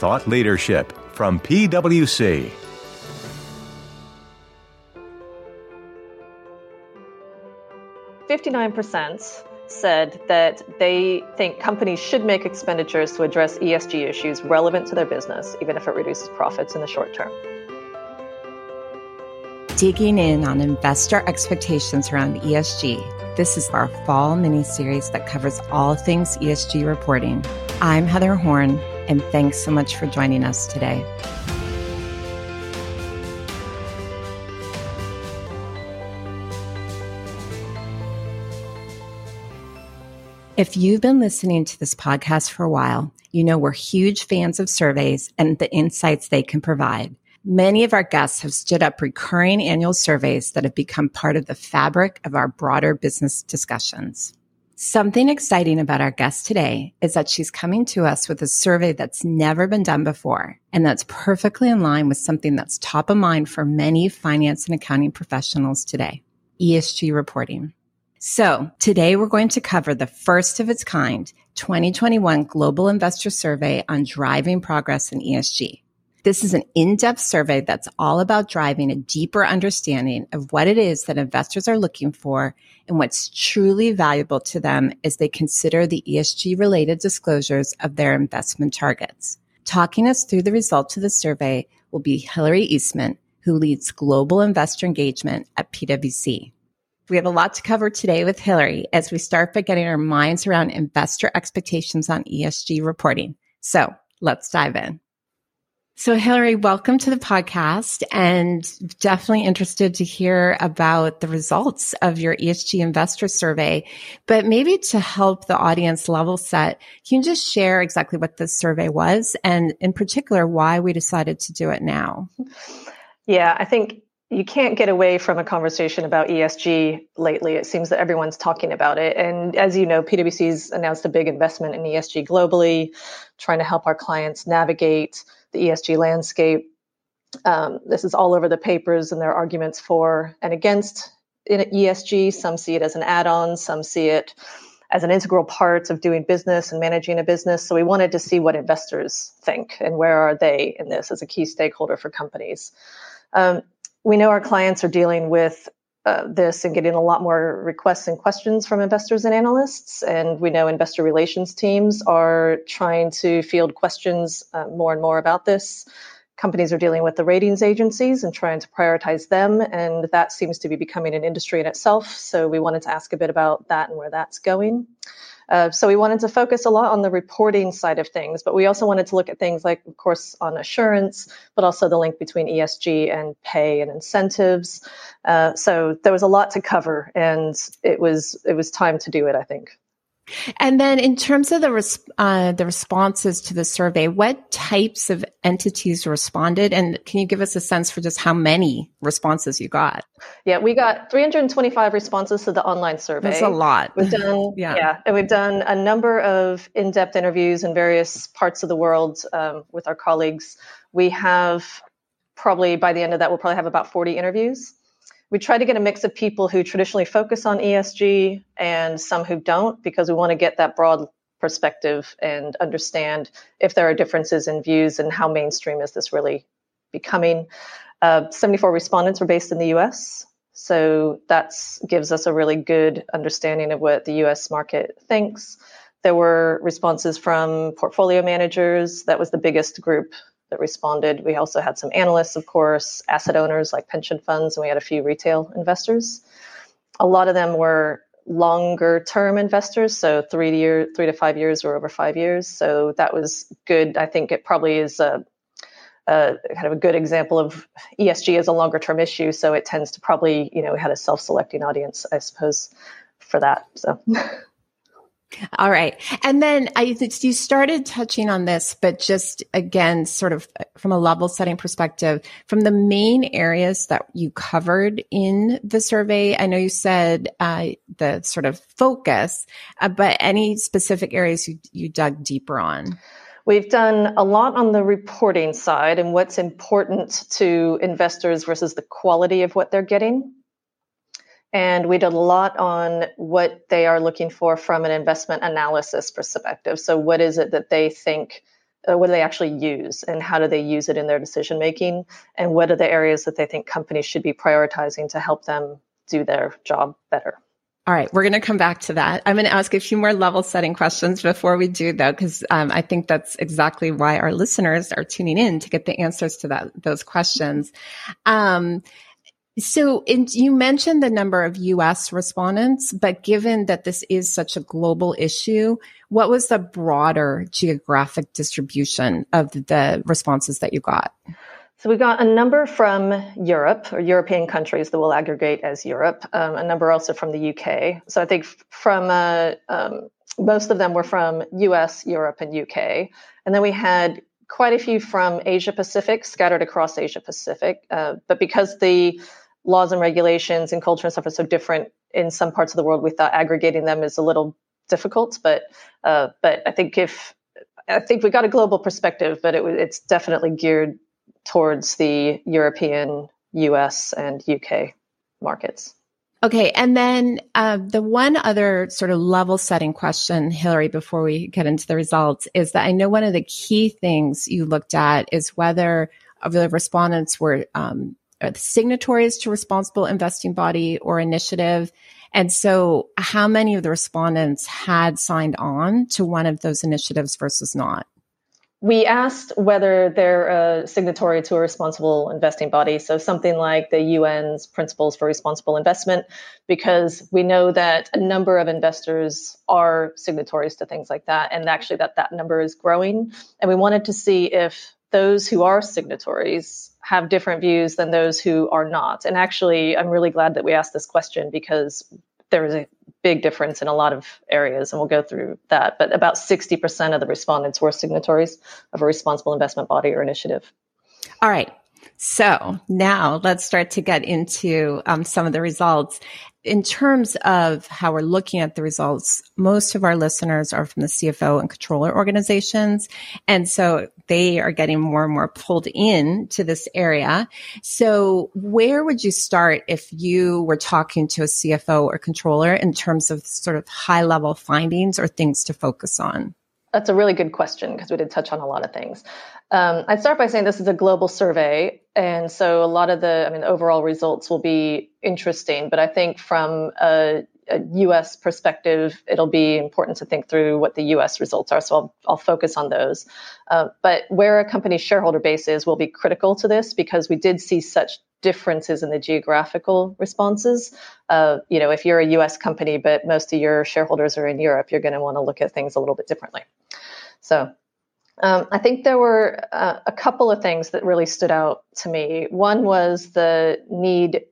Thought Leadership from PwC. "59% said that they think companies should make expenditures to address ESG issues relevant to their business, even if it reduces profits in the short term." Digging in on investor expectations around ESG. This is our fall mini-series that covers all things ESG reporting. I'm Heather Horn, and thanks so much for joining us today. If you've been listening to this podcast for a while, you know we're huge fans of surveys and the insights they can provide. Many of our guests have stood up recurring annual surveys that have become part of the fabric of our broader business discussions. Something exciting about our guest today is that she's coming to us with a survey that's never been done before, and that's perfectly in line with something that's top of mind for many finance and accounting professionals today: ESG reporting. So today we're going to cover the first of its kind 2021 Global Investor Survey on driving progress in ESG. This is an in-depth survey that's all about driving a deeper understanding of what it is that investors are looking for and what's truly valuable to them as they consider the ESG-related disclosures of their investment targets. Talking us through the results of the survey will be Hillary Eastman, who leads Global Investor Engagement at PwC. We have a lot to cover today with Hillary as we start by getting our minds around investor expectations on ESG reporting. So let's dive in. So Hillary, welcome to the podcast, and definitely interested to hear about the results of your ESG investor survey. But maybe to help the audience level set, can you just share exactly what this survey was and in particular why we decided to do it now? Yeah, I think you can't get away from a conversation about ESG lately. It seems that everyone's talking about it. And as you know, PwC's announced a big investment in ESG globally, trying to help our clients navigate the ESG landscape. This is all over the papers, and there are arguments for and against ESG. Some see it as an add-on, some see it as an integral part of doing business and managing a business. So we wanted to see what investors think and where are they in this as a key stakeholder for companies. We know our clients are dealing with this and getting a lot more requests and questions from investors and analysts. And we know investor relations teams are trying to field questions more and more about this. Companies are dealing with the ratings agencies and trying to prioritize them. And that seems to be becoming an industry in itself. So we wanted to ask a bit about that and where that's going. So we wanted to focus a lot on the reporting side of things, but we also wanted to look at things like, of course, on assurance, but also the link between ESG and pay and incentives. So there was a lot to cover, and it was time to do it, I think. And then in terms of the responses to the survey, what types of entities responded? And can you give us a sense for just how many responses you got? Yeah, we got 325 responses to the online survey. That's a lot. We've done, and we've done a number of in-depth interviews in various parts of the world with our colleagues. We have probably, by the end of that, we'll probably have about 40 interviews. We try to get a mix of people who traditionally focus on ESG and some who don't, because we want to get that broad perspective and understand if there are differences in views and how mainstream is this really becoming. 74 respondents were based in the U.S., so that gives us a really good understanding of what the U.S. market thinks. There were responses from portfolio managers. That was the biggest group that responded. We also had some analysts, of course, asset owners like pension funds, and we had a few retail investors. A lot of them were longer term investors, so 3 to 5 years or over 5 years. So that was good. I think it probably is a kind of a good example of ESG as a longer term issue. So it tends to probably, we had a self-selecting audience, I suppose, for that. So. All right. And then you started touching on this, but just again, sort of from a level setting perspective, from the main areas that you covered in the survey, I know you said the sort of focus, but any specific areas you dug deeper on? We've done a lot on the reporting side and what's important to investors versus the quality of what they're getting. And we did a lot on what they are looking for from an investment analysis perspective. So what is it that they think what do they actually use and how do they use it in their decision making, and what are the areas that they think companies should be prioritizing to help them do their job better. All right, we're going to come back to that. I'm going to ask a few more level setting questions before we do, though, because I think that's exactly why our listeners are tuning in, to get the answers to those questions. You mentioned the number of U.S. respondents, but given that this is such a global issue, what was the broader geographic distribution of the responses that you got? So we got a number from Europe, or European countries that we'll aggregate as Europe, a number also from the UK. So I think from most of them were from US, Europe, and UK. And then we had quite a few from Asia Pacific, scattered across Asia Pacific. But because the laws and regulations and culture and stuff are so different in some parts of the world, we thought aggregating them is a little difficult. But I think we got a global perspective, but it's definitely geared towards the European, US, and UK markets. Okay. And then the one other sort of level setting question, Hillary, before we get into the results, is that I know one of the key things you looked at is whether the respondents were signatories to Responsible Investing Body or initiative. And so how many of the respondents had signed on to one of those initiatives versus not? We asked whether they're a signatory to a responsible investing body, so something like the UN's Principles for Responsible Investment, because we know that a number of investors are signatories to things like that, and actually that number is growing. And we wanted to see if those who are signatories have different views than those who are not. And actually, I'm really glad that we asked this question, because there is a big difference in a lot of areas, and we'll go through that. But about 60% of the respondents were signatories of a responsible investment body or initiative. All right. So now let's start to get into some of the results. In terms of how we're looking at the results, most of our listeners are from the CFO and controller organizations. And so they are getting more and more pulled in to this area. So where would you start if you were talking to a CFO or controller in terms of sort of high level findings or things to focus on? That's a really good question, because we did touch on a lot of things. I'd start by saying this is a global survey. And so a lot of the overall results will be interesting, but I think from a US perspective, it'll be important to think through what the US results are. So I'll focus on those. But where a company's shareholder base is will be critical to this, because we did see such differences in the geographical responses. If you're a US company, but most of your shareholders are in Europe, you're going to want to look at things a little bit differently. So I think there were a couple of things that really stood out to me. One was the need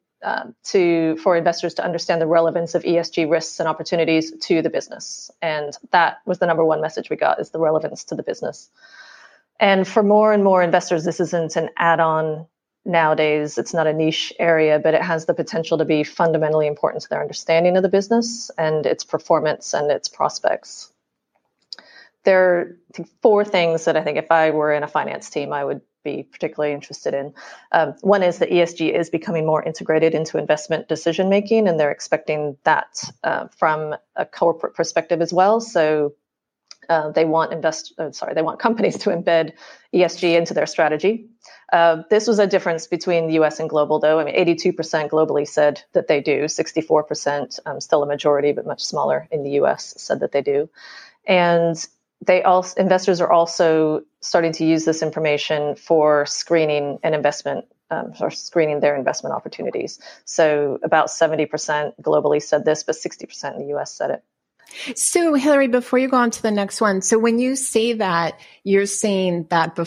for investors to understand the relevance of ESG risks and opportunities to the business. And that was the number one message we got, is the relevance to the business. And for more and more investors, this isn't an add-on nowadays. It's not a niche area, but it has the potential to be fundamentally important to their understanding of the business and its performance and its prospects. There are four things that I think if I were in a finance team, I would be particularly interested in. One is that ESG is becoming more integrated into investment decision-making, and they're expecting that from a corporate perspective as well. So they want companies to embed ESG into their strategy. This was a difference between the U.S. and global, though. 82% globally said that they do. 64%, still a majority, but much smaller in the U.S., said that they do. And investors are also starting to use this information for screening an investment, or screening their investment opportunities. So about 70% globally said this, but 60% in the U.S. said it. So Hillary, before you go on to the next one, so when you say that, you're saying that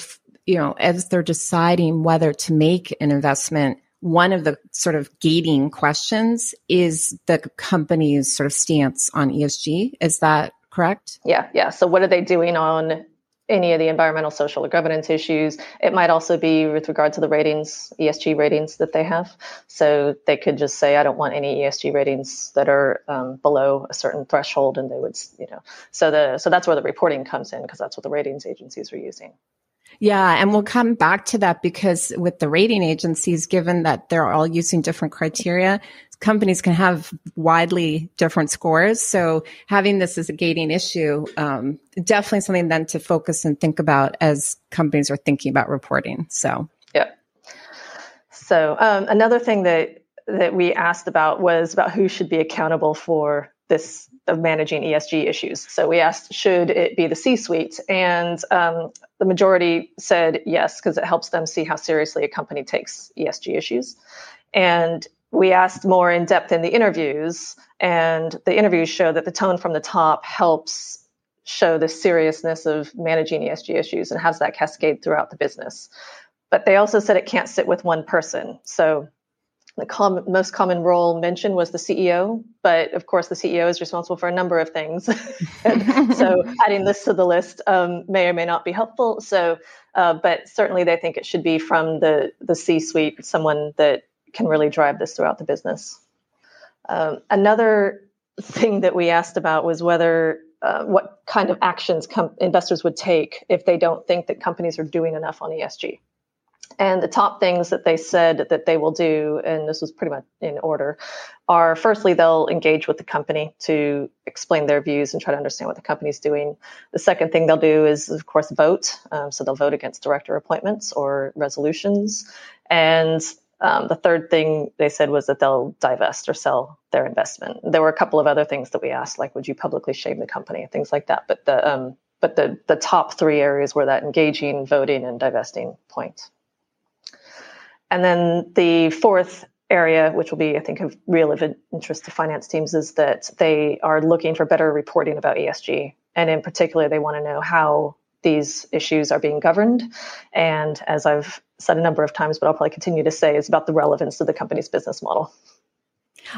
as they're deciding whether to make an investment, one of the sort of gating questions is the company's sort of stance on ESG. Is that correct? Yeah. So what are they doing on any of the environmental, social, or governance issues? It might also be with regard to the ratings, ESG ratings that they have. So they could just say, I don't want any ESG ratings that are below a certain threshold, and they would, so that's where the reporting comes in, because that's what the ratings agencies are using. Yeah. And we'll come back to that, because with the rating agencies, given that they're all using different criteria, companies can have widely different scores. So having this as a gating issue, definitely something then to focus and think about as companies are thinking about reporting. So, yeah. So another thing that we asked about was about who should be accountable for this of managing ESG issues. So we asked, should it be the C-suite? And the majority said yes, because it helps them see how seriously a company takes ESG issues. And we asked more in depth in the interviews, and the interviews show that the tone from the top helps show the seriousness of managing ESG issues and has that cascade throughout the business. But they also said it can't sit with one person. So the most common role mentioned was the CEO, but of course the CEO is responsible for a number of things. So adding this to the list may or may not be helpful. So, but certainly they think it should be from the C-suite, someone that can really drive this throughout the business. Another thing that we asked about was whether what kind of actions investors would take if they don't think that companies are doing enough on ESG. And the top things that they said that they will do, and this was pretty much in order, are firstly, they'll engage with the company to explain their views and try to understand what the company's doing. The second thing they'll do is, of course, vote. So they'll vote against director appointments or resolutions. And the third thing they said was that they'll divest or sell their investment. There were a couple of other things that we asked, like, would you publicly shame the company and things like that. But the top three areas were that engaging, voting, and divesting point. And then the fourth area, which will be, I think, of real interest to finance teams, is that they are looking for better reporting about ESG. And in particular, they want to know how these issues are being governed. And as I've said a number of times, but I'll probably continue to say, is about the relevance to the company's business model.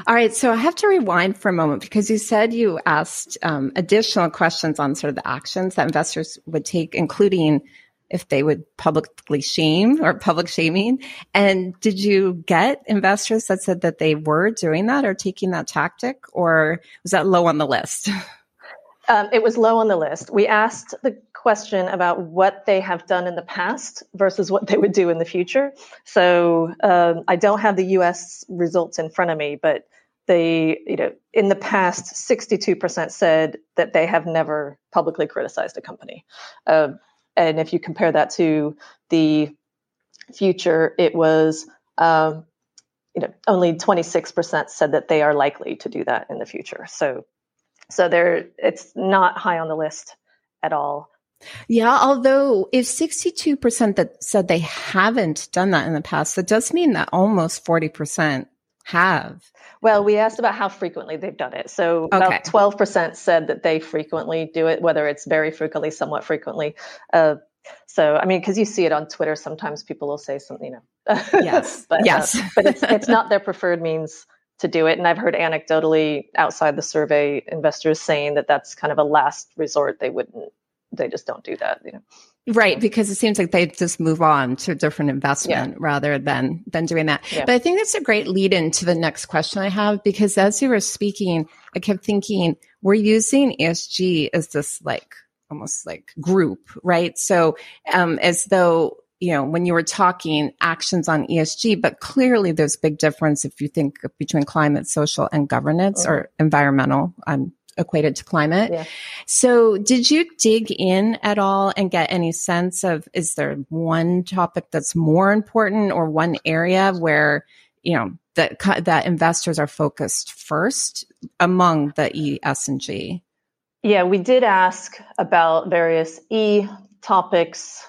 All right. So I have to rewind for a moment because you said you asked additional questions on sort of the actions that investors would take, including if they would publicly shame or public shaming. And did you get investors that said that they were doing that or taking that tactic, or was that low on the list? It was low on the list. We asked the question about what they have done in the past versus what they would do in the future. So I don't have the US results in front of me, but they, in the past, 62% said that they have never publicly criticized a company. And if you compare that to the future, it was, only 26% said that they are likely to do that in the future. So it's not high on the list at all. Yeah, although if 62% that said they haven't done that in the past, that does mean that almost 40% have. Well, we asked about how frequently they've done it. So about 12% said that they frequently do it, whether it's very frequently, somewhat frequently. So, I mean, because you see it on Twitter, sometimes people will say something, Yes. But it's not their preferred means to do it. And I've heard anecdotally outside the survey, investors saying that that's kind of a last resort. They just don't do that, Right, because it seems like they just move on to a different investment rather than doing that. Yeah. But I think that's a great lead into the next question I have, because as you were speaking, I kept thinking we're using ESG as this almost group, right? So as though, when you were talking actions on ESG, but clearly there's a big difference if you think between climate, social, and governance or environmental. Equated to climate. Yeah. So did you dig in at all and get any sense of, is there one topic that's more important or one area where, that investors are focused first among the E, S, and G? Yeah, we did ask about various E topics,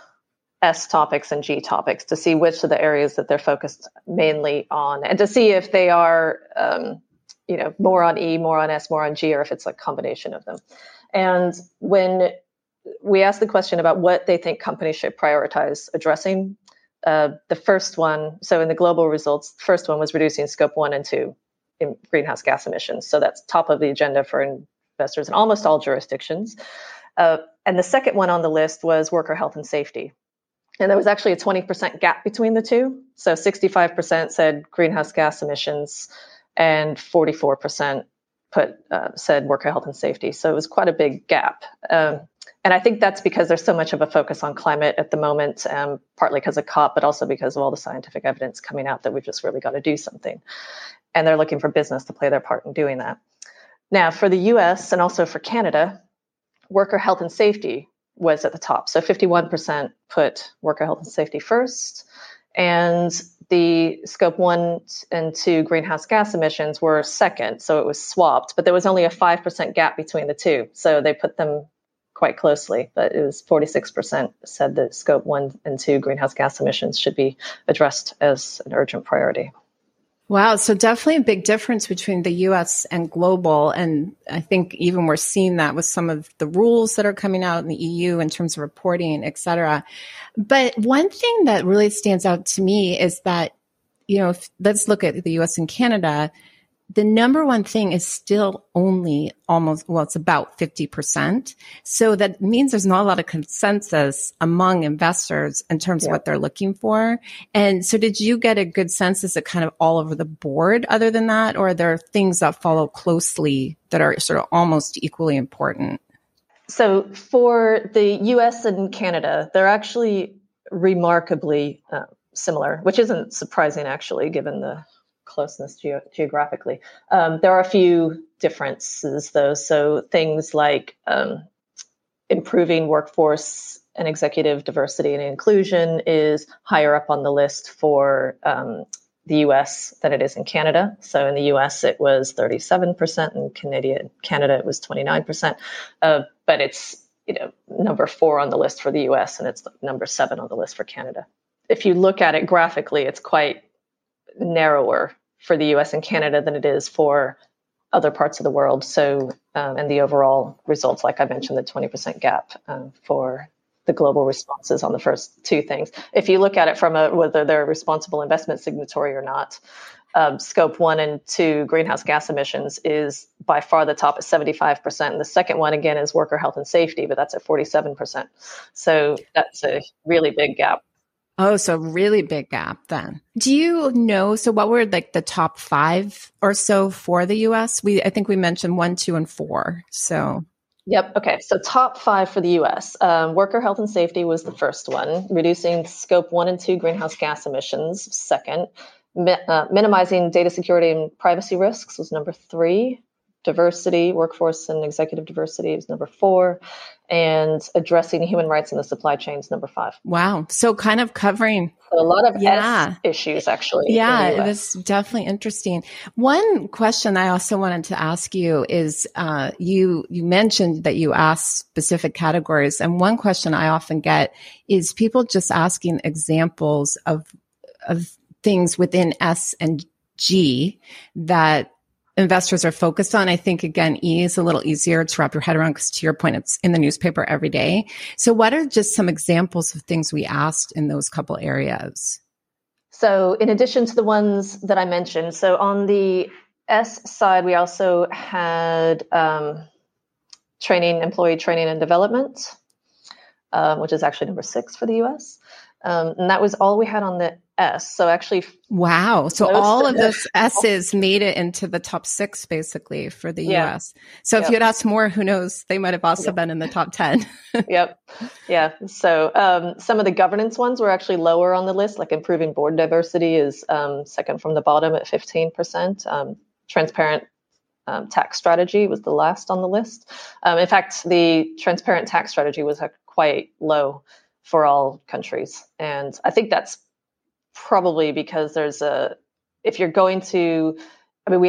S topics, and G topics to see which of the areas that they're focused mainly on and to see if they are, more on E, more on S, more on G, or if it's a combination of them. And when we asked the question about what they think companies should prioritize addressing, the first one, so in the global results, the first one was reducing scope 1 and 2 in greenhouse gas emissions. So that's top of the agenda for investors in almost all jurisdictions. And the second one on the list was worker health and safety. And there was actually a 20% gap between the two. So 65% said greenhouse gas emissions, and 44% said worker health and safety. So it was quite a big gap. And I think that's because there's so much of a focus on climate at the moment, partly because of COP, but also because of all the scientific evidence coming out that we've just really got to do something. and they're looking for business to play their part in doing that. Now, for the US and also for Canada, worker health and safety was at the top. So 51% put worker health and safety first, and the scope 1 and 2 greenhouse gas emissions were second. So it was swapped, but there was only a 5% gap between the two. So they put them quite closely, but it was 46% said that scope 1 and 2 greenhouse gas emissions should be addressed as an urgent priority. Wow. So definitely a big difference between the U.S. and global. And I think even we're seeing that with some of the rules that are coming out in the EU in terms of reporting, et cetera. But one thing that really stands out to me is that, you know, if, let's look at the U.S. and Canada. The number one thing is still only almost, well, it's about 50%. So that means there's not a lot of consensus among investors in terms of what they're looking for. And so did you get a good sense? Is it kind of all over the board other than that? Or are there things that follow closely that are sort of almost equally important? So for the US and Canada, they're actually remarkably similar, which isn't surprising actually, given the closeness geographically. There are a few differences, though. So things like improving workforce and executive diversity and inclusion is higher up on the list for the U.S. than it is in Canada. So in the U.S., it was 37%, and Canada it was 29%. But it's number 4 on the list for the U.S. and it's number 7 on the list for Canada. If you look at it graphically, it's quite narrower for the US and Canada than it is for other parts of the world. So, and the overall results, like I mentioned, the 20% gap for the global responses on the first two things. If you look at it from whether they're a responsible investment signatory or not, scope 1 and 2 greenhouse gas emissions is by far the top at 75%. And the second one, again, is worker health and safety, but that's at 47%. So that's a really big gap. Oh, so really big gap then. Do you know, so what were like the top 5 or so for the US? I think we mentioned 1, 2, and 4. So. Yep. Okay. So top 5 for the US. Worker health and safety was the first one, reducing scope 1 and 2 greenhouse gas emissions. Second, minimizing data security and privacy risks was number 3. Diversity, workforce and executive diversity is number 4, and addressing human rights in the supply chain is number 5. Wow. So kind of covering a lot of issues, actually. Yeah, it was definitely interesting. One question I also wanted to ask you is you mentioned that you asked specific categories. And one question I often get is people just asking examples of things within S and G that investors are focused on. I think, again, E is a little easier to wrap your head around because, to your point, it's in the newspaper every day. So what are just some examples of things we asked in those couple areas? So in addition to the ones that I mentioned, so on the S side, we also had employee training and development, which is actually number 6 for the US. And that was all we had on the S. So actually, wow. So all of those S's made it into the top 6, basically, for the US. So if you had asked more, who knows, they might have also been in the top 10. Yep. Yeah. So some of the governance ones were actually lower on the list, like improving board diversity is second from the bottom at 15%. Transparent tax strategy was the last on the list. In fact, the transparent tax strategy was quite low for all countries. And I think that's probably because we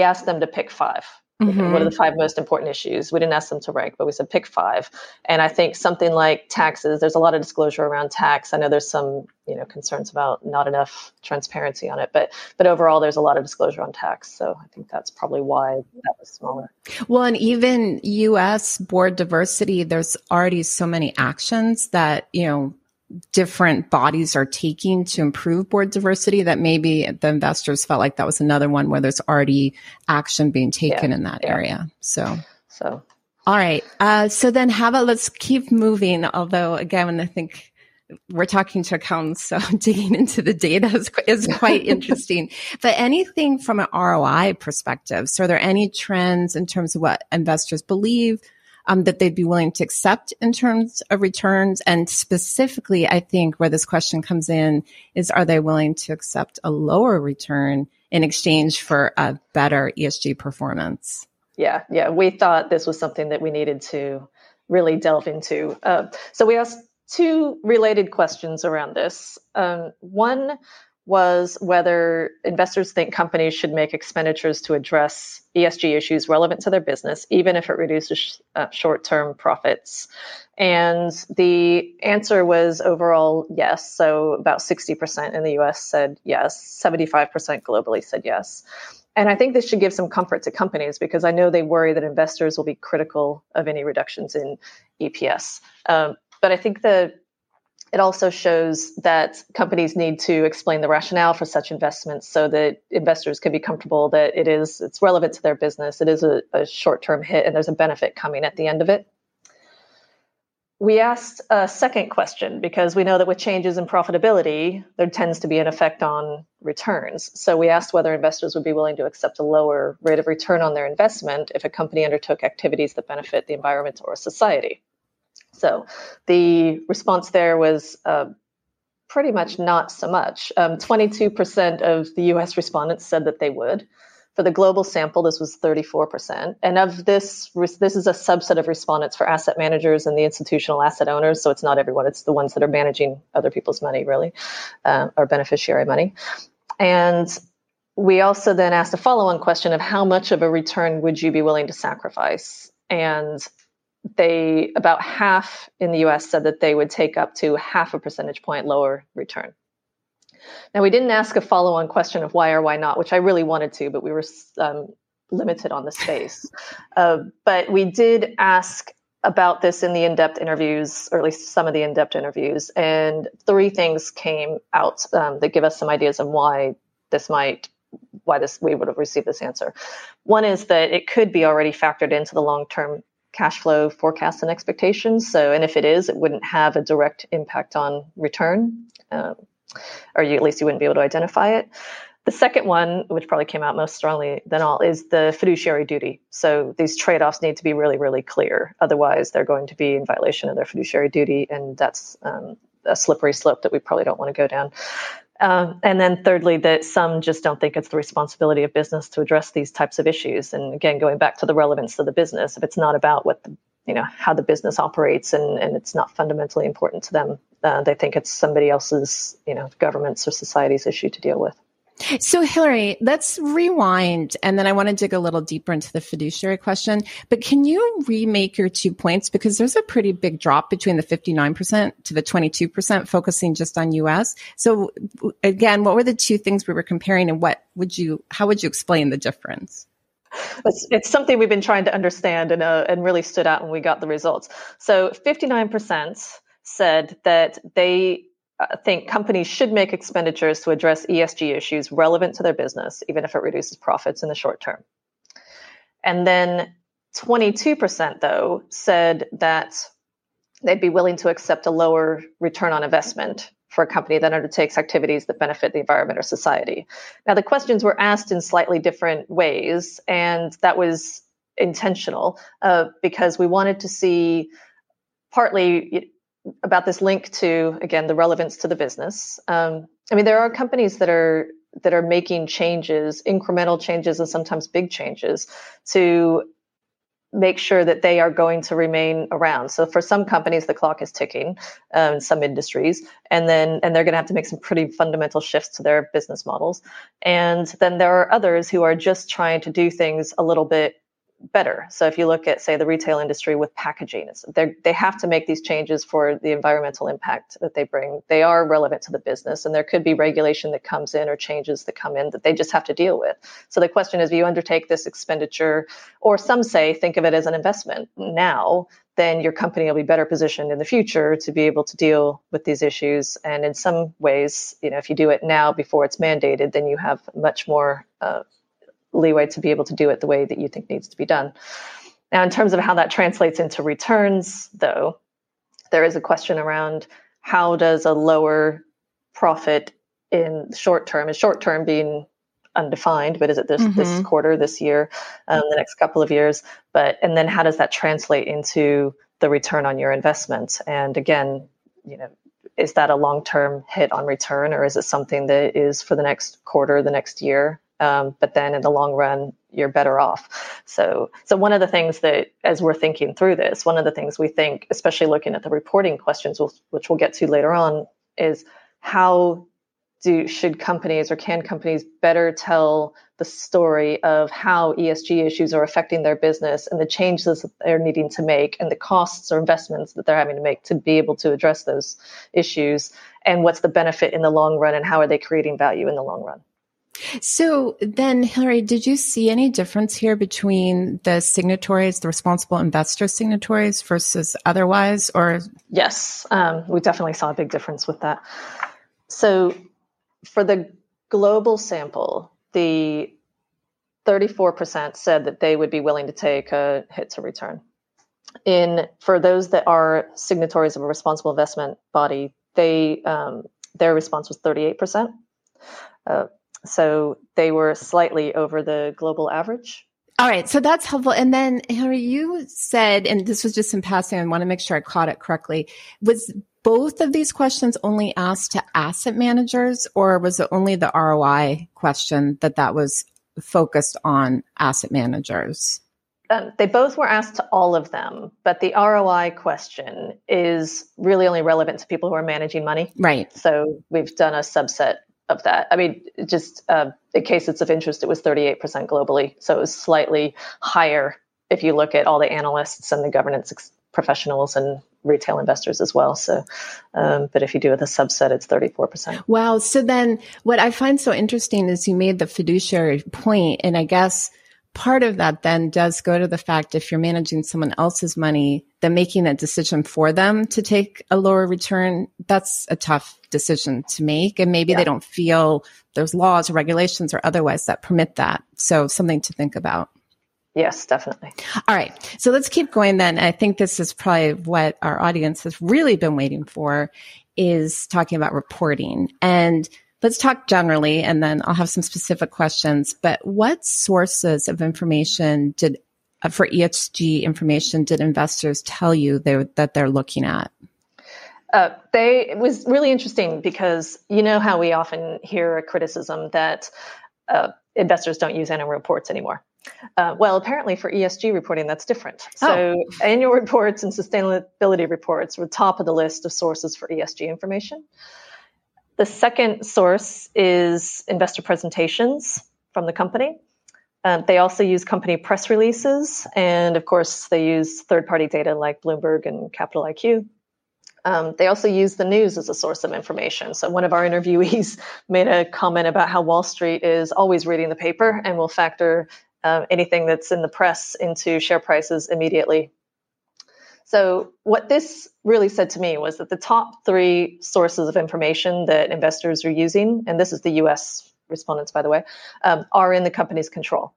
asked them to pick 5. Mm-hmm. What are the 5 most important issues? We didn't ask them to rank, but we said pick 5. And I think something like taxes, there's a lot of disclosure around tax. I know there's some, concerns about not enough transparency on it, but overall there's a lot of disclosure on tax. So I think that's probably why that was smaller. Well, and even US board diversity, there's already so many actions that, different bodies are taking to improve board diversity that maybe the investors felt like that was another one where there's already action being taken in that area. So all right. So then let's keep moving. Although again, I think we're talking to accountants, so digging into the data is quite interesting, but anything from an ROI perspective. So are there any trends in terms of what investors believe that they'd be willing to accept in terms of returns? And specifically, I think where this question comes in is, are they willing to accept a lower return in exchange for a better ESG performance? Yeah. We thought this was something that we needed to really delve into. So we asked two related questions around this. One was whether investors think companies should make expenditures to address ESG issues relevant to their business, even if it reduces short-term profits. And the answer was overall yes. So about 60% in the US said yes, 75% globally said yes. And I think this should give some comfort to companies, because I know they worry that investors will be critical of any reductions in EPS. But I think it also shows that companies need to explain the rationale for such investments so that investors can be comfortable that it's relevant to their business, it is a short-term hit, and there's a benefit coming at the end of it. We asked a second question because we know that with changes in profitability, there tends to be an effect on returns. So we asked whether investors would be willing to accept a lower rate of return on their investment if a company undertook activities that benefit the environment or society. So the response there was pretty much not so much. 22% of the U.S. respondents said that they would. For the global sample, this was 34%. And of this is a subset of respondents for asset managers and the institutional asset owners. So it's not everyone. It's the ones that are managing other people's money, really, or beneficiary money. And we also then asked a follow-on question of how much of a return would you be willing to sacrifice? And about half in the US said that they would take up to half a percentage point lower return. Now, we didn't ask a follow-on question of why or why not, which I really wanted to, but we were limited on the space. But we did ask about this in the in-depth interviews, or at least some of the in-depth interviews, and three things came out that give us some ideas of why we would have received this answer. One is that it could be already factored into the long-term cash flow forecasts and expectations. And if it is, it wouldn't have a direct impact on return, or at least you wouldn't be able to identify it. The second one, which probably came out most strongly than all, is the fiduciary duty. So these trade-offs need to be really, really clear. Otherwise, they're going to be in violation of their fiduciary duty, and that's a slippery slope that we probably don't want to go down. And then thirdly, that some just don't think it's the responsibility of business to address these types of issues. And again, going back to the relevance of the business, if it's not about how the business operates and it's not fundamentally important to them, they think it's somebody else's, government's or society's issue to deal with. So Hillary, let's rewind. And then I want to dig a little deeper into the fiduciary question, but can you remake your 2 points? Because there's a pretty big drop between the 59% to the 22% focusing just on US. So again, what were the two things we were comparing, and how would you explain the difference? It's something we've been trying to understand and really stood out when we got the results. So 59% said that they think companies should make expenditures to address ESG issues relevant to their business, even if it reduces profits in the short term. And then 22%, though, said that they'd be willing to accept a lower return on investment for a company that undertakes activities that benefit the environment or society. Now, the questions were asked in slightly different ways, and that was intentional because we wanted to see partly about this link to, again, the relevance to the business. There are companies that are making changes, incremental changes, and sometimes big changes to make sure that they are going to remain around. So for some companies, the clock is ticking in some industries, and they're going to have to make some pretty fundamental shifts to their business models. And then there are others who are just trying to do things a little bit better. So if you look at, say, the retail industry with packaging, they have to make these changes for the environmental impact that they bring. They are relevant to the business, and there could be regulation that comes in or changes that come in that they just have to deal with. So the question is, if you undertake this expenditure, or some say, think of it as an investment now, then your company will be better positioned in the future to be able to deal with these issues. And in some ways, if you do it now before it's mandated, then you have much more leeway to be able to do it the way that you think needs to be done. Now, in terms of how that translates into returns, though, there is a question around how does a lower profit in short term, is short term being undefined, but is it this quarter, this year, the next couple of years? And then how does that translate into the return on your investment? And again, is that a long-term hit on return, or is it something that is for the next quarter, the next year? But then in the long run, you're better off. So one of the things that, as we're thinking through this, one of the things we think, especially looking at the reporting questions, which we'll get to later on, is how should companies or can companies better tell the story of how ESG issues are affecting their business and the changes that they're needing to make and the costs or investments that they're having to make to be able to address those issues, and what's the benefit in the long run and how are they creating value in the long run? So then, Hillary, did you see any difference here between the signatories, the responsible investor signatories versus otherwise? Or yes, we definitely saw a big difference with that. So for the global sample, the 34% said that they would be willing to take a hit to return. For those that are signatories of a responsible investment body, their response was 38%. So they were slightly over the global average. All right. So that's helpful. And then, Hillary, you said, and this was just in passing, I want to make sure I caught it correctly, was both of these questions only asked to asset managers, or was it only the ROI question that was focused on asset managers? They both were asked to all of them, but the ROI question is really only relevant to people who are managing money. Right. So we've done a subset of that. I mean, just in case it's of interest, it was 38% globally. So it was slightly higher if you look at all the analysts and the governance professionals and retail investors as well. So, but if you do with a subset, it's 34%. Wow. So then what I find so interesting is you made the fiduciary point. And I guess part of that then does go to the fact, if you're managing someone else's money, then making that decision for them to take a lower return, that's a tough decision to make. And maybe they don't feel there's laws or regulations or otherwise that permit that. So something to think about. Yes, definitely. All right. So let's keep going then. I think this is probably what our audience has really been waiting for, is talking about reporting. And let's talk generally, and then I'll have some specific questions. But what sources of information for ESG information did investors tell you that they're looking at? It was really interesting because you know how we often hear a criticism that investors don't use annual reports anymore. Well, apparently for ESG reporting, that's different. So annual reports and sustainability reports were top of the list of sources for ESG information. The second source is investor presentations from the company. They also use company press releases. And of course, they use third-party data like Bloomberg and Capital IQ. They also use the news as a source of information. So one of our interviewees made a comment about how Wall Street is always reading the paper and will factor anything that's in the press into share prices immediately. So what this really said to me was that the top three sources of information that investors are using, and this is the U.S. respondents, by the way, are in the company's control,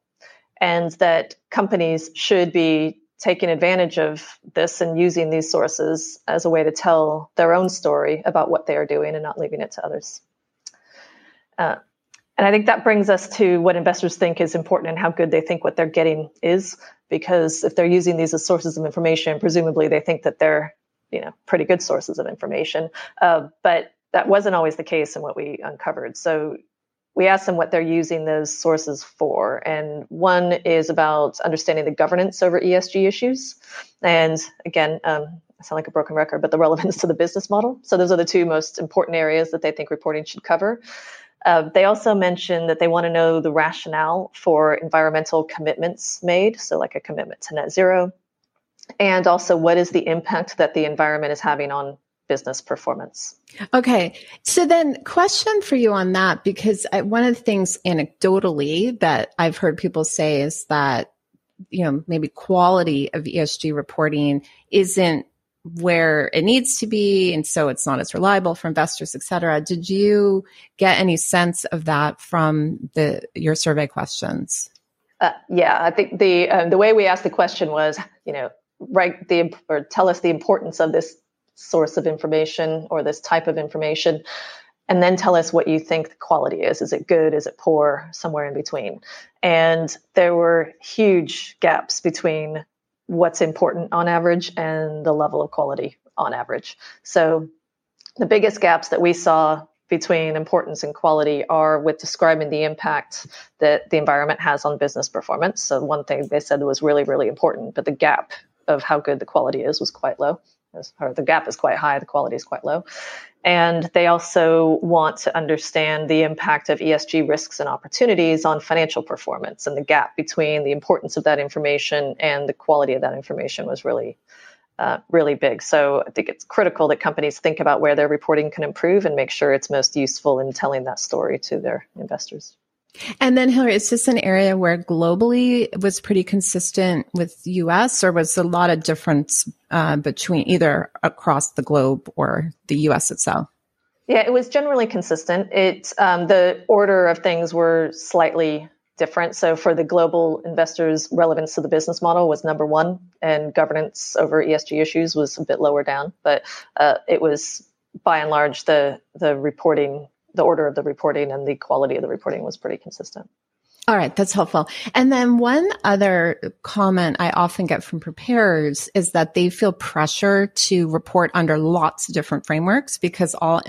and that companies should be taking advantage of this and using these sources as a way to tell their own story about what they are doing and not leaving it to others. And I think that brings us to what investors think is important and how good they think what they're getting is, because if they're using these as sources of information, presumably they think that they're, pretty good sources of information. But that wasn't always the case in what we uncovered. So we asked them what they're using those sources for. And one is about understanding the governance over ESG issues. And again, I sound like a broken record, but the relevance to the business model. So those are the two most important areas that they think reporting should cover. They also mentioned that they want to know the rationale for environmental commitments made, so like a commitment to net zero, and also what is the impact that the environment is having on business performance. Okay. So then question for you on that, because one of the things anecdotally that I've heard people say is that, maybe quality of ESG reporting isn't where it needs to be, and so it's not as reliable for investors, et cetera. Did you get any sense of that from your survey questions? Yeah, I think the way we asked the question was, tell us the importance of this source of information or this type of information, and then tell us what you think the quality is. Is it good? Is it poor? Somewhere in between. And there were huge gaps between what's important on average and the level of quality on average. So the biggest gaps that we saw between importance and quality are with describing the impact that the environment has on business performance. So one thing they said was really, really important, but the gap of how good the quality is was quite low. Or the gap is quite high, the quality is quite low. And they also want to understand the impact of ESG risks and opportunities on financial performance. And the gap between the importance of that information and the quality of that information was really really big. So I think it's critical that companies think about where their reporting can improve and make sure it's most useful in telling that story to their investors. And then, Hillary, is this an area where globally it was pretty consistent with U.S., or was there a lot of difference between either across the globe or the U.S. itself? Yeah, it was generally consistent. The order of things were slightly different. So for the global investors, relevance to the business model was number one, and governance over ESG issues was a bit lower down. But it was, by and large, the reporting, the order of the reporting and the quality of the reporting was pretty consistent. All right, that's helpful. And then one other comment I often get from preparers is that they feel pressure to report under lots of different frameworks because all,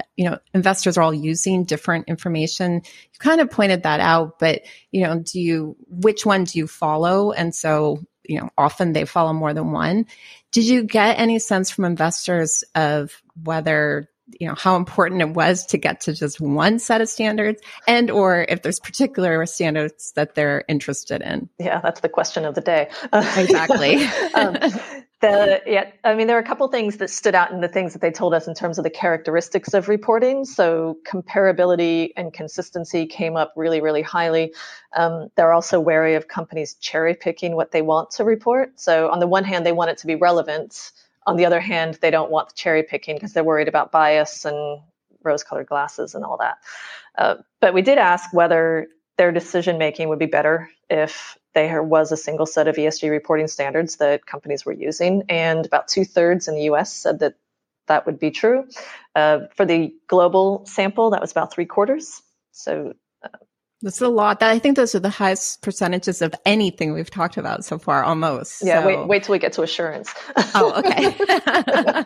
investors are all using different information. You kind of pointed that out, but which one do you follow? And so, often they follow more than one. Did you get any sense from investors of whether how important it was to get to just one set of standards, and or if there's particular standards that they're interested in? Yeah, that's the question of the day. Exactly. There are a couple things that stood out in the things that they told us in terms of the characteristics of reporting. So comparability and consistency came up really, really highly. They're also wary of companies cherry picking what they want to report. So on the one hand, they want it to be relevant. On the other hand, they don't want the cherry picking because they're worried about bias and rose-colored glasses and all that. But we did ask whether their decision-making would be better if there was a single set of ESG reporting standards that companies were using. And about 2/3 in the U.S. said that that would be true. For the global sample, that was about 3/4. So that's a lot. I think those are the highest percentages of anything we've talked about so far, almost. Yeah, so. Wait till we get to assurance. Oh, okay.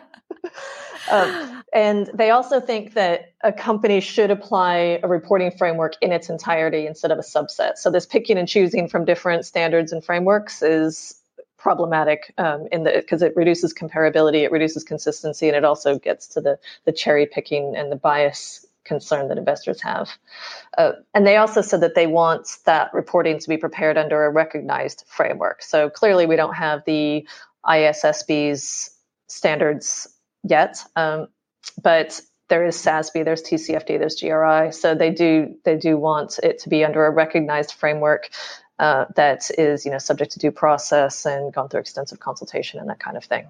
And they also think that a company should apply a reporting framework in its entirety instead of a subset. So this picking and choosing from different standards and frameworks is problematic because it reduces comparability, it reduces consistency, and it also gets to the cherry picking and the bias concern that investors have. And they also said that they want that reporting to be prepared under a recognized framework. So clearly we don't have the ISSB's standards yet, but there is SASB, there's TCFD, there's GRI. So they do want it to be under a recognized framework that is, subject to due process and gone through extensive consultation and that kind of thing.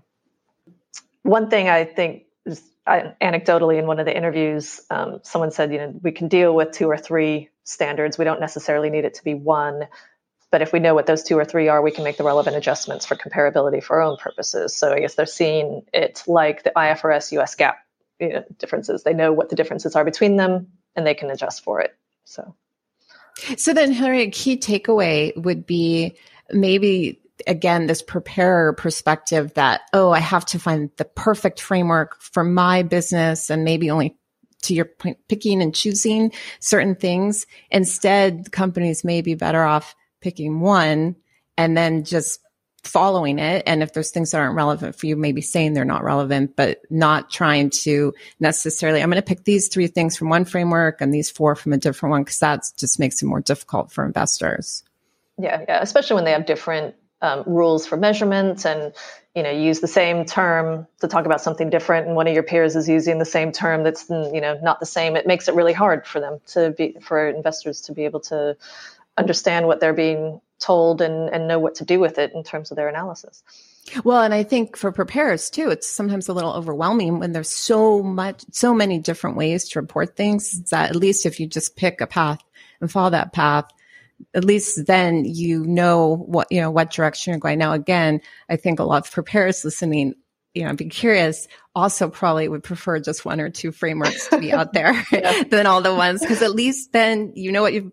One thing I think is, anecdotally, in one of the interviews, someone said, we can deal with 2 or 3 standards. We don't necessarily need it to be one, but if we know what those 2 or 3 are, we can make the relevant adjustments for comparability for our own purposes. So I guess they're seeing it like the IFRS US GAAP differences. They know what the differences are between them and they can adjust for it. So then, Hillary, a key takeaway would be maybe, again, this preparer perspective that, I have to find the perfect framework for my business and maybe only, to your point, picking and choosing certain things. Instead, companies may be better off picking one and then just following it. And if there's things that aren't relevant for you, maybe saying they're not relevant, but not trying to necessarily, I'm going to pick these 3 things from one framework and these 4 from a different one, because that just makes it more difficult for investors. Yeah. Especially when they have different rules for measurement, and you use the same term to talk about something different, and one of your peers is using the same term that's not the same. It makes it really hard for them for investors to be able to understand what they're being told and know what to do with it in terms of their analysis. Well, and I think for preparers too, it's sometimes a little overwhelming when there's so many different ways to report things. That at least if you just pick a path and follow that path, at least then what direction you're going. Now, again, I think a lot of preparers listening, be curious, also probably would prefer just 1 or 2 frameworks to be out there than all the ones, because at least then you know what you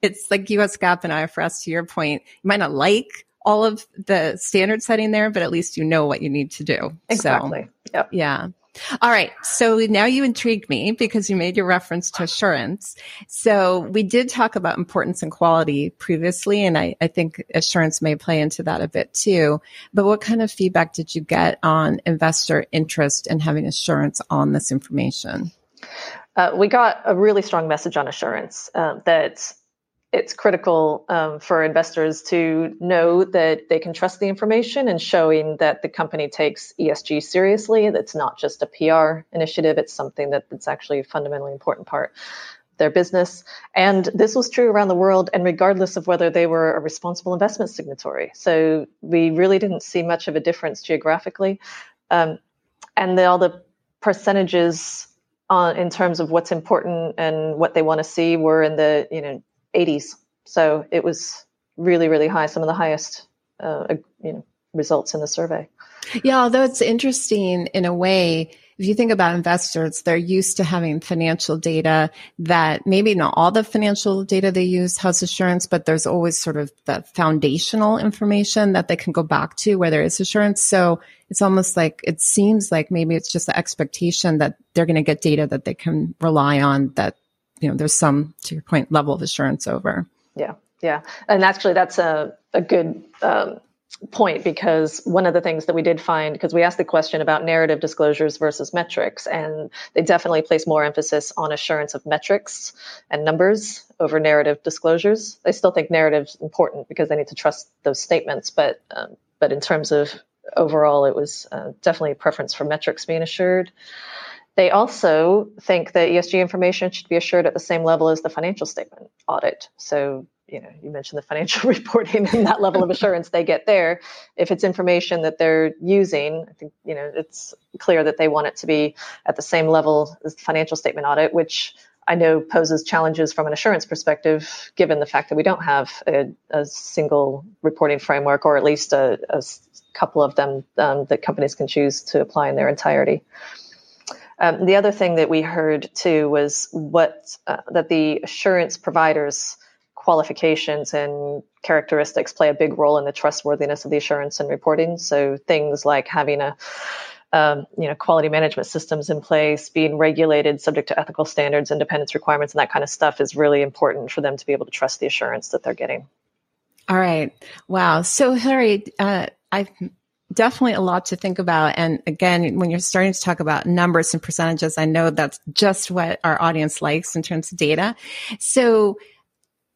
it's like US GAAP and IFRS, to your point. You might not like all of the standard setting there, but at least you know what you need to do. Exactly. So, yep. Yeah. All right. So now you intrigued me because you made your reference to assurance. So we did talk about importance and quality previously, and I think assurance may play into that a bit too. But what kind of feedback did you get on investor interest in having assurance on this information? We got a really strong message on assurance that it's critical for investors to know that they can trust the information, and showing that the company takes ESG seriously. That's not just a PR initiative. It's something that's actually a fundamentally important part of their business. And this was true around the world, and regardless of whether they were a responsible investment signatory. So we really didn't see much of a difference geographically. And all the percentages in terms of what's important and what they want to see were in the, 80s. So it was really, really high. Some of the highest, results in the survey. Yeah. Although it's interesting in a way, if you think about investors, they're used to having financial data that maybe not all the financial data they use has assurance, but there's always sort of the foundational information that they can go back to where there is assurance. So it's almost like, it seems like maybe it's just the expectation that they're going to get data that they can rely on, that there's some, to your point, level of assurance over. Yeah. Yeah. And actually that's a good point, because one of the things that we did find, because we asked the question about narrative disclosures versus metrics, and they definitely place more emphasis on assurance of metrics and numbers over narrative disclosures. They still think narrative's important because they need to trust those statements. But in terms of overall, it was definitely a preference for metrics being assured. They also think that ESG information should be assured at the same level as the financial statement audit. So, you mentioned the financial reporting and that level of assurance they get there. If it's information that they're using, I think, it's clear that they want it to be at the same level as the financial statement audit, which I know poses challenges from an assurance perspective, given the fact that we don't have a single reporting framework, or at least a couple of them that companies can choose to apply in their entirety. The other thing that we heard too was that the assurance providers' qualifications and characteristics play a big role in the trustworthiness of the assurance and reporting. So things like having a quality management systems in place, being regulated, subject to ethical standards, independence requirements, and that kind of stuff is really important for them to be able to trust the assurance that they're getting. All right. Wow. So Hillary, definitely a lot to think about. And again, when you're starting to talk about numbers and percentages, I know that's just what our audience likes in terms of data. So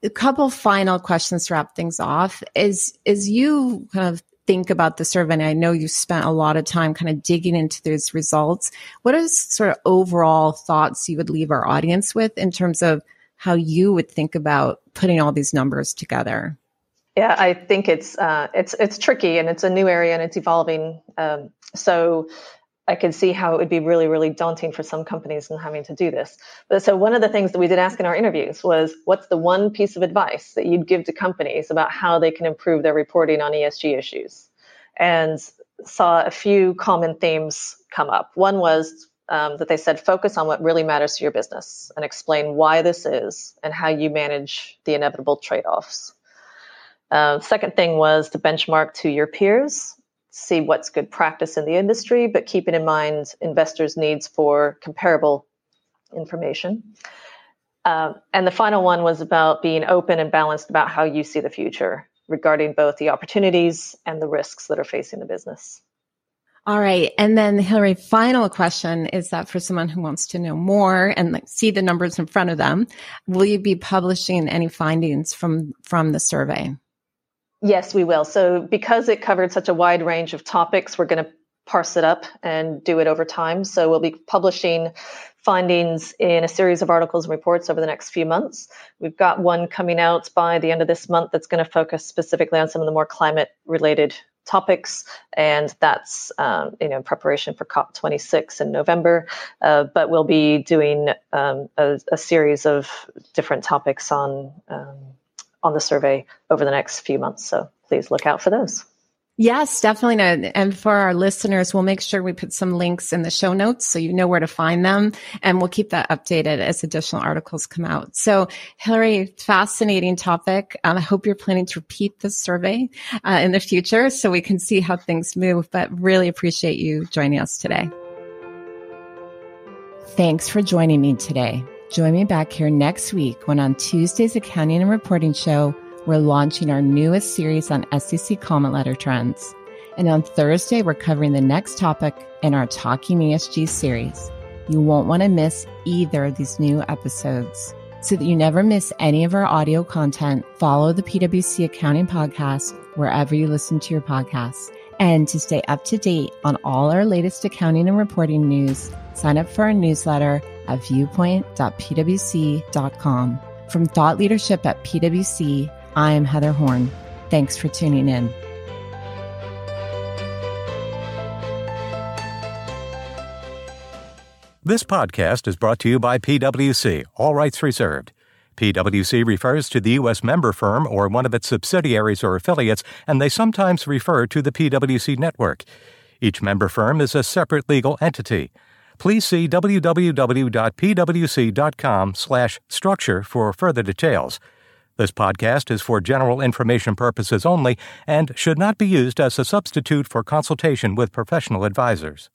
a couple final questions to wrap things off is, as you kind of think about the survey, and I know you spent a lot of time kind of digging into those results, what are sort of overall thoughts you would leave our audience with in terms of how you would think about putting all these numbers together? Yeah, I think it's tricky, and it's a new area, and it's evolving. So I can see how it would be really, really daunting for some companies in having to do this. But so one of the things that we did ask in our interviews was, what's the one piece of advice that you'd give to companies about how they can improve their reporting on ESG issues? And saw a few common themes come up. One was that they said, focus on what really matters to your business and explain why this is and how you manage the inevitable trade-offs. Second thing was to benchmark to your peers, see what's good practice in the industry, but keeping in mind investors' needs for comparable information. And the final one was about being open and balanced about how you see the future regarding both the opportunities and the risks that are facing the business. All right. And then Hillary, final question is that for someone who wants to know more and see the numbers in front of them, will you be publishing any findings from the survey? Yes, we will. So because it covered such a wide range of topics, we're going to parse it up and do it over time. So we'll be publishing findings in a series of articles and reports over the next few months. We've got one coming out by the end of this month that's going to focus specifically on some of the more climate-related topics, and that's in preparation for COP26 in November. But we'll be doing a series of different topics on the survey over the next few months. So please look out for those. Yes, definitely. And for our listeners, we'll make sure we put some links in the show notes so you know where to find them. And we'll keep that updated as additional articles come out. So Hillary, fascinating topic. I hope you're planning to repeat this survey in the future so we can see how things move. But really appreciate you joining us today. Thanks for joining me today. Join me back here next week when on Tuesday's Accounting and Reporting Show, we're launching our newest series on SEC comment letter trends. And on Thursday, we're covering the next topic in our Talking ESG series. You won't want to miss either of these new episodes. So that you never miss any of our audio content, follow the PwC Accounting Podcast wherever you listen to your podcasts. And to stay up to date on all our latest accounting and reporting news, sign up for our newsletter at viewpoint.pwc.com. From Thought Leadership at PwC, I am Heather Horn. Thanks for tuning in. This podcast is brought to you by PwC, all rights reserved. PwC refers to the U.S. member firm or one of its subsidiaries or affiliates, and they sometimes refer to the PwC network. Each member firm is a separate legal entity. Please see www.pwc.com/structure for further details. This podcast is for general information purposes only and should not be used as a substitute for consultation with professional advisors.